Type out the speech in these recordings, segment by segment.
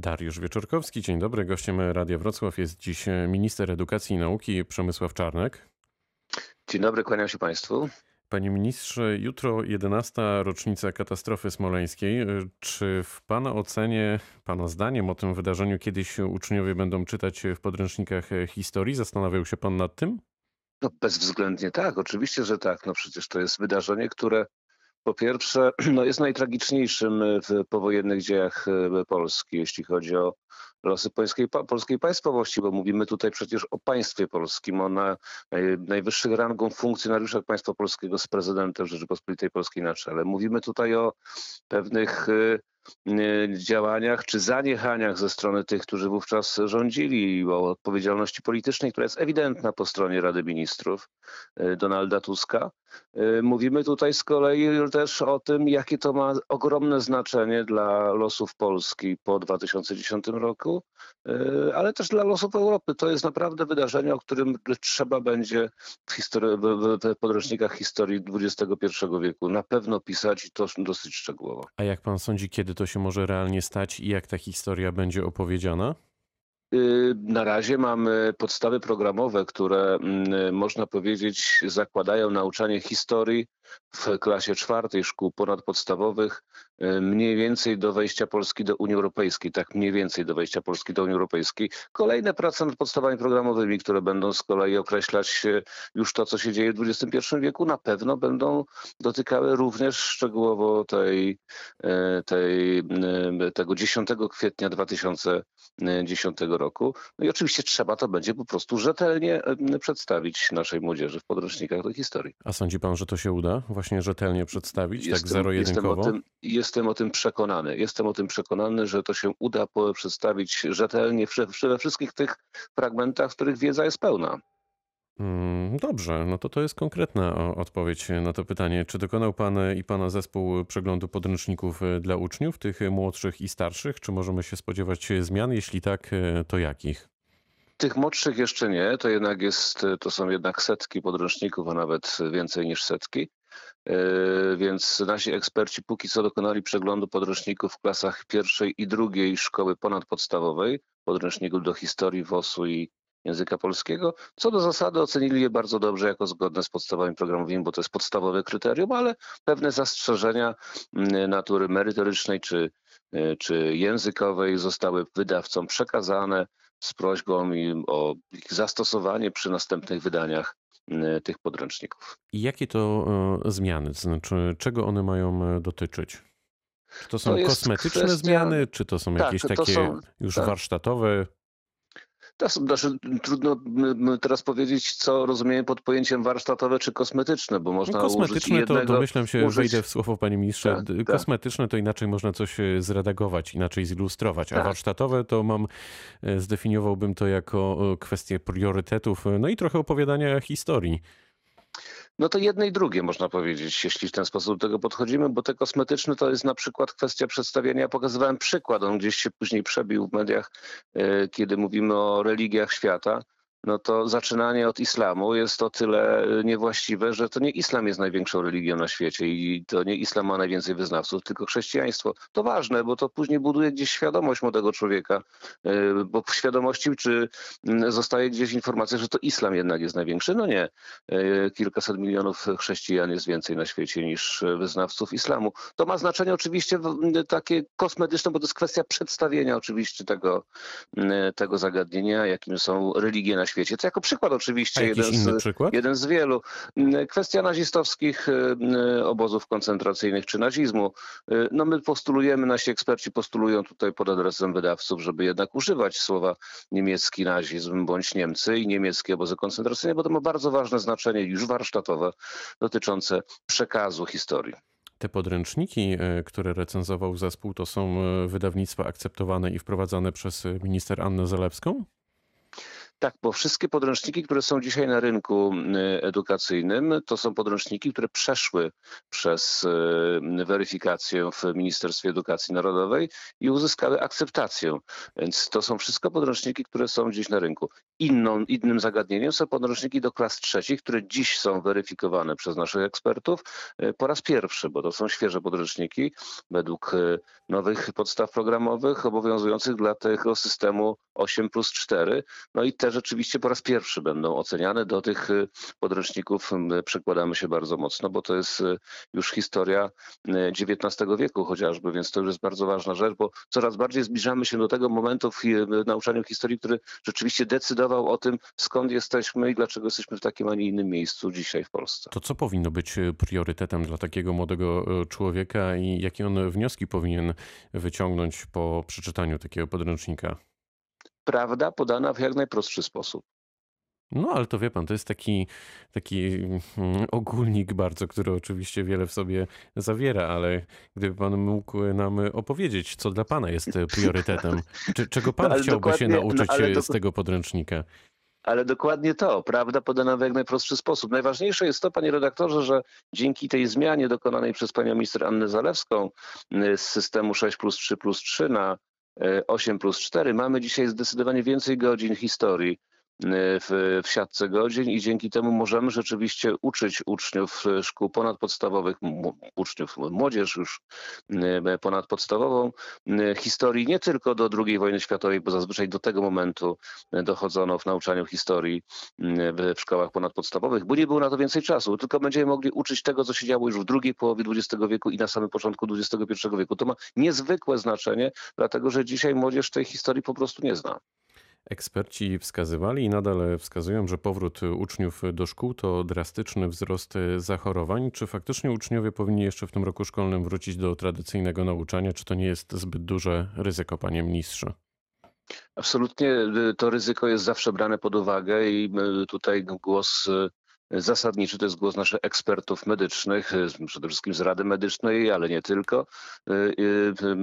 Dariusz Wieczorkowski, dzień dobry. Gościem Radia Wrocław jest dziś minister edukacji i nauki Przemysław Czarnek. Dzień dobry, kłaniam się Państwu. Panie ministrze, jutro 11. rocznica katastrofy smoleńskiej. Czy w Pana ocenie, Pana zdaniem o tym wydarzeniu kiedyś uczniowie będą czytać w podręcznikach historii? Zastanawiał się Pan nad tym? No bezwzględnie tak, oczywiście, że tak. No przecież to jest wydarzenie, które po pierwsze jest najtragiczniejszym w powojennych dziejach Polski, jeśli chodzi o losy polskiej państwowości, bo mówimy tutaj przecież o państwie polskim, o najwyższych rangą funkcjonariuszach państwa polskiego z prezydentem Rzeczypospolitej Polskiej na czele. Mówimy tutaj o pewnych działaniach czy zaniechaniach ze strony tych, którzy wówczas rządzili, o odpowiedzialności politycznej, która jest ewidentna po stronie Rady Ministrów Donalda Tuska. Mówimy tutaj z kolei też o tym, jakie to ma ogromne znaczenie dla losów Polski po 2010 roku, ale też dla losów Europy. To jest naprawdę wydarzenie, o którym trzeba będzie w podręcznikach historii XXI wieku na pewno pisać i to dosyć szczegółowo. A jak pan sądzi, kiedy to się może realnie stać i jak ta historia będzie opowiedziana? Na razie mamy podstawy programowe, które można powiedzieć zakładają nauczanie historii w klasie czwartej szkół ponadpodstawowych mniej więcej do wejścia Polski do Unii Europejskiej. Tak mniej więcej do wejścia Polski do Unii Europejskiej. Kolejne prace nad podstawami programowymi, które będą z kolei określać już to, co się dzieje w XXI wieku, na pewno będą dotykały również szczegółowo tego 10 kwietnia 2010 roku. No i oczywiście trzeba to będzie po prostu rzetelnie przedstawić naszej młodzieży w podręcznikach do historii. A sądzi pan, że to się uda? Właśnie rzetelnie przedstawić, tak zero-jedynkowo? Jestem o tym przekonany, że to się uda przedstawić rzetelnie we wszystkich tych fragmentach, w których wiedza jest pełna. Dobrze, no to jest konkretna odpowiedź na to pytanie. Czy dokonał pan i pana zespół przeglądu podręczników dla uczniów, tych młodszych i starszych? Czy możemy się spodziewać zmian? Jeśli tak, to jakich? Tych młodszych jeszcze nie, to są jednak setki podręczników, a nawet więcej niż setki. Więc nasi eksperci póki co dokonali przeglądu podręczników w klasach pierwszej i drugiej szkoły ponadpodstawowej, podręczników do historii, WOS-u i języka polskiego. Co do zasady ocenili je bardzo dobrze jako zgodne z podstawami programowymi, bo to jest podstawowe kryterium, ale pewne zastrzeżenia natury merytorycznej czy językowej zostały wydawcom przekazane z prośbą o ich zastosowanie przy następnych wydaniach tych podręczników. I jakie to zmiany? Znaczy, czego one mają dotyczyć? Czy to są kosmetyczne zmiany, czy to są jakieś takie warsztatowe? Trudno teraz powiedzieć, co rozumiemy pod pojęciem warsztatowe czy kosmetyczne, bo można kosmetyczne użyć jednego... Domyślam się, wejdę w słowo, panie ministrze. Kosmetyczne to inaczej można coś zredagować, inaczej zilustrować, a warsztatowe to zdefiniowałbym to jako kwestię priorytetów, no i trochę opowiadania historii. No to jedne i drugie można powiedzieć, jeśli w ten sposób do tego podchodzimy, bo te kosmetyczne to jest na przykład kwestia przedstawienia, ja pokazywałem przykład, on gdzieś się później przebił w mediach, kiedy mówimy o religiach świata, no to zaczynanie od islamu jest o tyle niewłaściwe, że to nie islam jest największą religią na świecie i to nie islam ma najwięcej wyznawców, tylko chrześcijaństwo. To ważne, bo to później buduje gdzieś świadomość młodego człowieka, bo w świadomości czy zostaje gdzieś informacja, że to islam jednak jest największy. No nie, kilkaset milionów chrześcijan jest więcej na świecie niż wyznawców islamu. To ma znaczenie oczywiście takie kosmetyczne, bo to jest kwestia przedstawienia oczywiście tego zagadnienia, jakim są religie na świecie. To jako przykład oczywiście, jeden z wielu. Kwestia nazistowskich obozów koncentracyjnych czy nazizmu. No my postulujemy, nasi eksperci postulują tutaj pod adresem wydawców, żeby jednak używać słowa niemiecki nazizm bądź Niemcy i niemieckie obozy koncentracyjne, bo to ma bardzo ważne znaczenie już warsztatowe dotyczące przekazu historii. Te podręczniki, które recenzował zespół, to są wydawnictwa akceptowane i wprowadzane przez minister Annę Zalewską? Tak, bo wszystkie podręczniki, które są dzisiaj na rynku edukacyjnym, to są podręczniki, które przeszły przez weryfikację w Ministerstwie Edukacji Narodowej i uzyskały akceptację. Więc to są wszystko podręczniki, które są gdzieś na rynku. Innym zagadnieniem są podręczniki do klas trzecich, które dziś są weryfikowane przez naszych ekspertów po raz pierwszy, bo to są świeże podręczniki według nowych podstaw programowych obowiązujących dla tego systemu 8+4. No i te rzeczywiście po raz pierwszy będą oceniane. Do tych podręczników przykładamy się bardzo mocno, bo to jest już historia XIX wieku chociażby, więc to już jest bardzo ważna rzecz, bo coraz bardziej zbliżamy się do tego momentu w nauczaniu historii, który rzeczywiście decydował o tym, skąd jesteśmy i dlaczego jesteśmy w takim, a nie innym miejscu dzisiaj w Polsce. To co powinno być priorytetem dla takiego młodego człowieka i jakie on wnioski powinien wyciągnąć po przeczytaniu takiego podręcznika? Prawda podana w jak najprostszy sposób. No ale to wie pan, to jest taki ogólnik bardzo, który oczywiście wiele w sobie zawiera, ale gdyby pan mógł nam opowiedzieć, co dla pana jest priorytetem, czego pan chciałby się nauczyć z tego podręcznika? Ale dokładnie to, prawda podana w jak najprostszy sposób. Najważniejsze jest to, panie redaktorze, że dzięki tej zmianie dokonanej przez panią minister Annę Zalewską z systemu 6+3+3 na 8+4 mamy dzisiaj zdecydowanie więcej godzin historii w siatce godzin i dzięki temu możemy rzeczywiście uczyć uczniów szkół ponadpodstawowych, młodzież już ponadpodstawową, historii nie tylko do II wojny światowej, bo zazwyczaj do tego momentu dochodzono w nauczaniu historii w szkołach ponadpodstawowych, bo nie było na to więcej czasu, tylko będziemy mogli uczyć tego, co się działo już w drugiej połowie XX wieku i na samym początku XXI wieku. To ma niezwykłe znaczenie, dlatego że dzisiaj młodzież tej historii po prostu nie zna. Eksperci wskazywali i nadal wskazują, że powrót uczniów do szkół to drastyczny wzrost zachorowań. Czy faktycznie uczniowie powinni jeszcze w tym roku szkolnym wrócić do tradycyjnego nauczania? Czy to nie jest zbyt duże ryzyko, panie ministrze? Absolutnie to ryzyko jest zawsze brane pod uwagę i tutaj głos zasadniczy to jest głos naszych ekspertów medycznych, przede wszystkim z Rady Medycznej, ale nie tylko,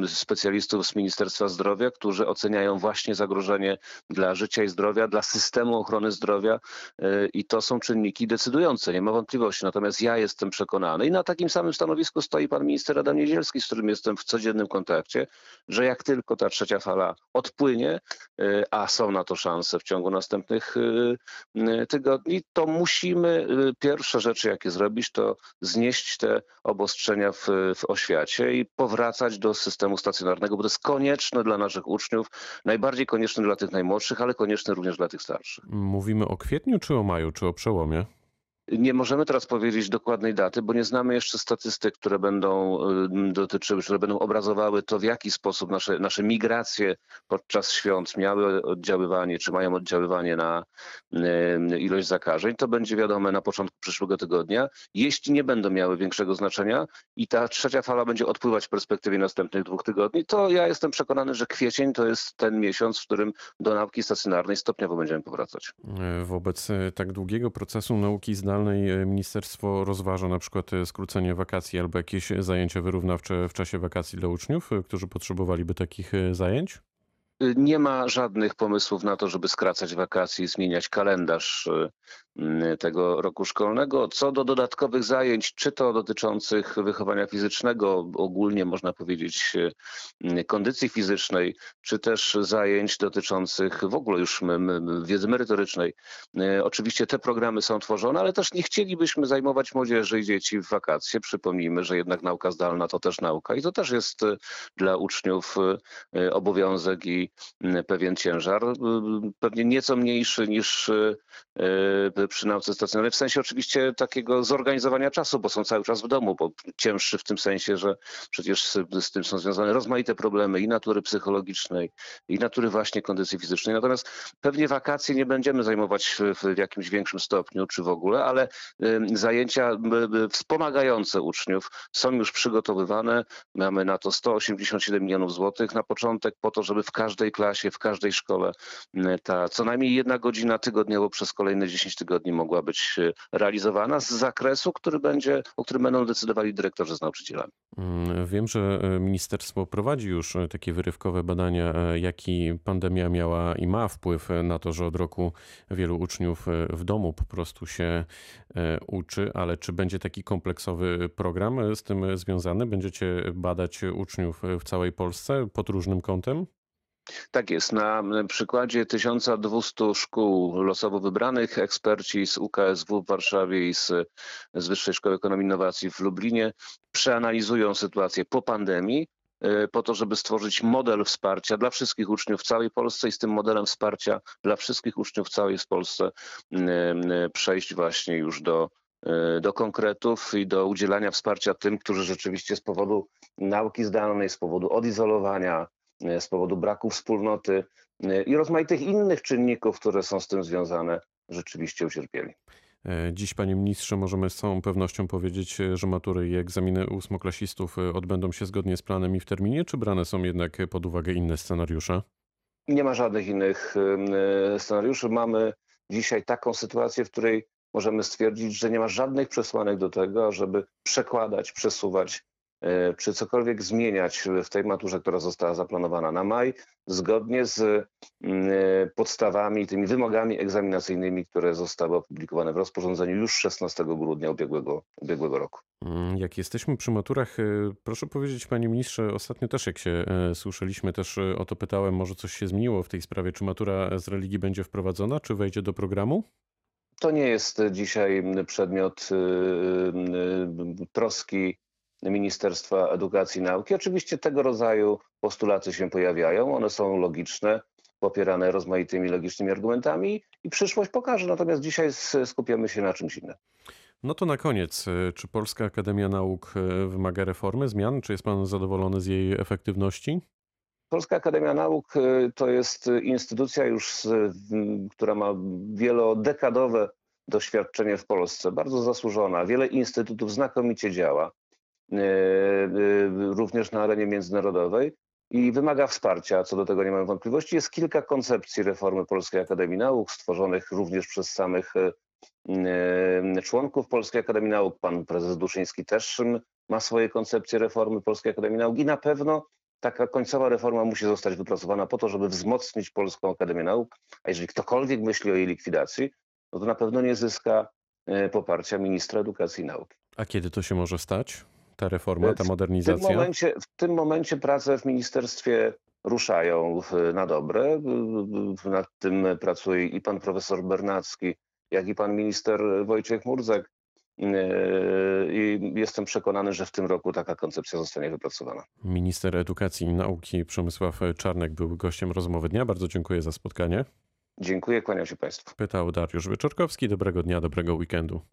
specjalistów z Ministerstwa Zdrowia, którzy oceniają właśnie zagrożenie dla życia i zdrowia, dla systemu ochrony zdrowia i to są czynniki decydujące, nie ma wątpliwości. Natomiast ja jestem przekonany i na takim samym stanowisku stoi pan minister Adam Niedzielski, z którym jestem w codziennym kontakcie, że jak tylko ta trzecia fala odpłynie, a są na to szanse w ciągu następnych tygodni, to musimy pierwsze rzeczy, jakie zrobić, to znieść te obostrzenia w oświacie i powracać do systemu stacjonarnego, bo to jest konieczne dla naszych uczniów, najbardziej konieczne dla tych najmłodszych, ale konieczne również dla tych starszych. Mówimy o kwietniu, czy o maju, czy o przełomie? Nie możemy teraz powiedzieć dokładnej daty, bo nie znamy jeszcze statystyk, które będą dotyczyły, które będą obrazowały to, w jaki sposób nasze migracje podczas świąt miały oddziaływanie, czy mają oddziaływanie na ilość zakażeń. To będzie wiadome na początku przyszłego tygodnia, jeśli nie będą miały większego znaczenia i ta trzecia fala będzie odpływać w perspektywie następnych 2 tygodni, to ja jestem przekonany, że kwiecień to jest ten miesiąc, w którym do nauki stacjonarnej stopniowo będziemy powracać. Wobec tak długiego procesu nauki zdalnej ministerstwo rozważa na przykład skrócenie wakacji albo jakieś zajęcia wyrównawcze w czasie wakacji dla uczniów, którzy potrzebowaliby takich zajęć? Nie ma żadnych pomysłów na to, żeby skracać wakacje i zmieniać kalendarz tego roku szkolnego. Co do dodatkowych zajęć, czy to dotyczących wychowania fizycznego, ogólnie można powiedzieć kondycji fizycznej, czy też zajęć dotyczących w ogóle już wiedzy merytorycznej. Oczywiście te programy są tworzone, ale też nie chcielibyśmy zajmować młodzieży i dzieci w wakacje. Przypomnijmy, że jednak nauka zdalna to też nauka i to też jest dla uczniów obowiązek i pewien ciężar, pewnie nieco mniejszy niż przy nauce stacjonarnej, w sensie oczywiście takiego zorganizowania czasu, bo są cały czas w domu, bo cięższy w tym sensie, że przecież z tym są związane rozmaite problemy i natury psychologicznej, i natury właśnie kondycji fizycznej. Natomiast pewnie wakacje nie będziemy zajmować w jakimś większym stopniu, czy w ogóle, ale zajęcia wspomagające uczniów są już przygotowywane. Mamy na to 187 milionów złotych na początek po to, żeby w każdym każdej klasie, w każdej szkole ta co najmniej jedna godzina tygodniowo przez kolejne 10 tygodni mogła być realizowana z zakresu, o którym będą decydowali dyrektorzy z nauczycielami. Wiem, że ministerstwo prowadzi już takie wyrywkowe badania, jaki pandemia miała i ma wpływ na to, że od roku wielu uczniów w domu po prostu się uczy, ale czy będzie taki kompleksowy program z tym związany? Będziecie badać uczniów w całej Polsce pod różnym kątem? Tak jest. Na przykładzie 1200 szkół losowo wybranych eksperci z UKSW w Warszawie i z Wyższej Szkoły Ekonomii i Innowacji w Lublinie przeanalizują sytuację po pandemii po to, żeby stworzyć model wsparcia dla wszystkich uczniów w całej Polsce i z tym modelem wsparcia dla wszystkich uczniów w całej Polsce przejść właśnie już do konkretów i do udzielania wsparcia tym, którzy rzeczywiście z powodu nauki zdalnej, z powodu odizolowania, z powodu braku wspólnoty i rozmaitych innych czynników, które są z tym związane, rzeczywiście ucierpieli. Dziś, panie ministrze, możemy z całą pewnością powiedzieć, że matury i egzaminy ósmoklasistów odbędą się zgodnie z planem i w terminie, czy brane są jednak pod uwagę inne scenariusze? Nie ma żadnych innych scenariuszy. Mamy dzisiaj taką sytuację, w której możemy stwierdzić, że nie ma żadnych przesłanek do tego, żeby przekładać, przesuwać czy cokolwiek zmieniać w tej maturze, która została zaplanowana na maj, zgodnie z podstawami, tymi wymogami egzaminacyjnymi, które zostały opublikowane w rozporządzeniu już 16 grudnia ubiegłego roku. Jak jesteśmy przy maturach, proszę powiedzieć, panie ministrze, ostatnio też jak się słyszeliśmy, też o to pytałem, może coś się zmieniło w tej sprawie, czy matura z religii będzie wprowadzona, czy wejdzie do programu? To nie jest dzisiaj przedmiot troski Ministerstwa Edukacji i Nauki. Oczywiście tego rodzaju postulaty się pojawiają, one są logiczne, popierane rozmaitymi logicznymi argumentami i przyszłość pokaże, natomiast dzisiaj skupiamy się na czymś innym. No to na koniec, czy Polska Akademia Nauk wymaga reformy, zmian? Czy jest pan zadowolony z jej efektywności? Polska Akademia Nauk to jest instytucja już, która ma wielodekadowe doświadczenie w Polsce, bardzo zasłużona, wiele instytutów znakomicie działa, również na arenie międzynarodowej i wymaga wsparcia, co do tego nie mam wątpliwości. Jest kilka koncepcji reformy Polskiej Akademii Nauk, stworzonych również przez samych członków Polskiej Akademii Nauk. Pan prezes Duszyński też ma swoje koncepcje reformy Polskiej Akademii Nauk i na pewno taka końcowa reforma musi zostać wypracowana po to, żeby wzmocnić Polską Akademię Nauk, a jeżeli ktokolwiek myśli o jej likwidacji, no to na pewno nie zyska poparcia ministra edukacji i nauki. A kiedy to się może stać? Ta reforma, ta modernizacja? W tym momencie prace w ministerstwie ruszają na dobre. Nad tym pracuje i pan profesor Bernacki, jak i pan minister Wojciech Murdzek. I jestem przekonany, że w tym roku taka koncepcja zostanie wypracowana. Minister Edukacji i Nauki Przemysław Czarnek był gościem Rozmowy Dnia. Bardzo dziękuję za spotkanie. Dziękuję, kłaniam się państwu. Pytał Dariusz Wieczorkowski. Dobrego dnia, dobrego weekendu.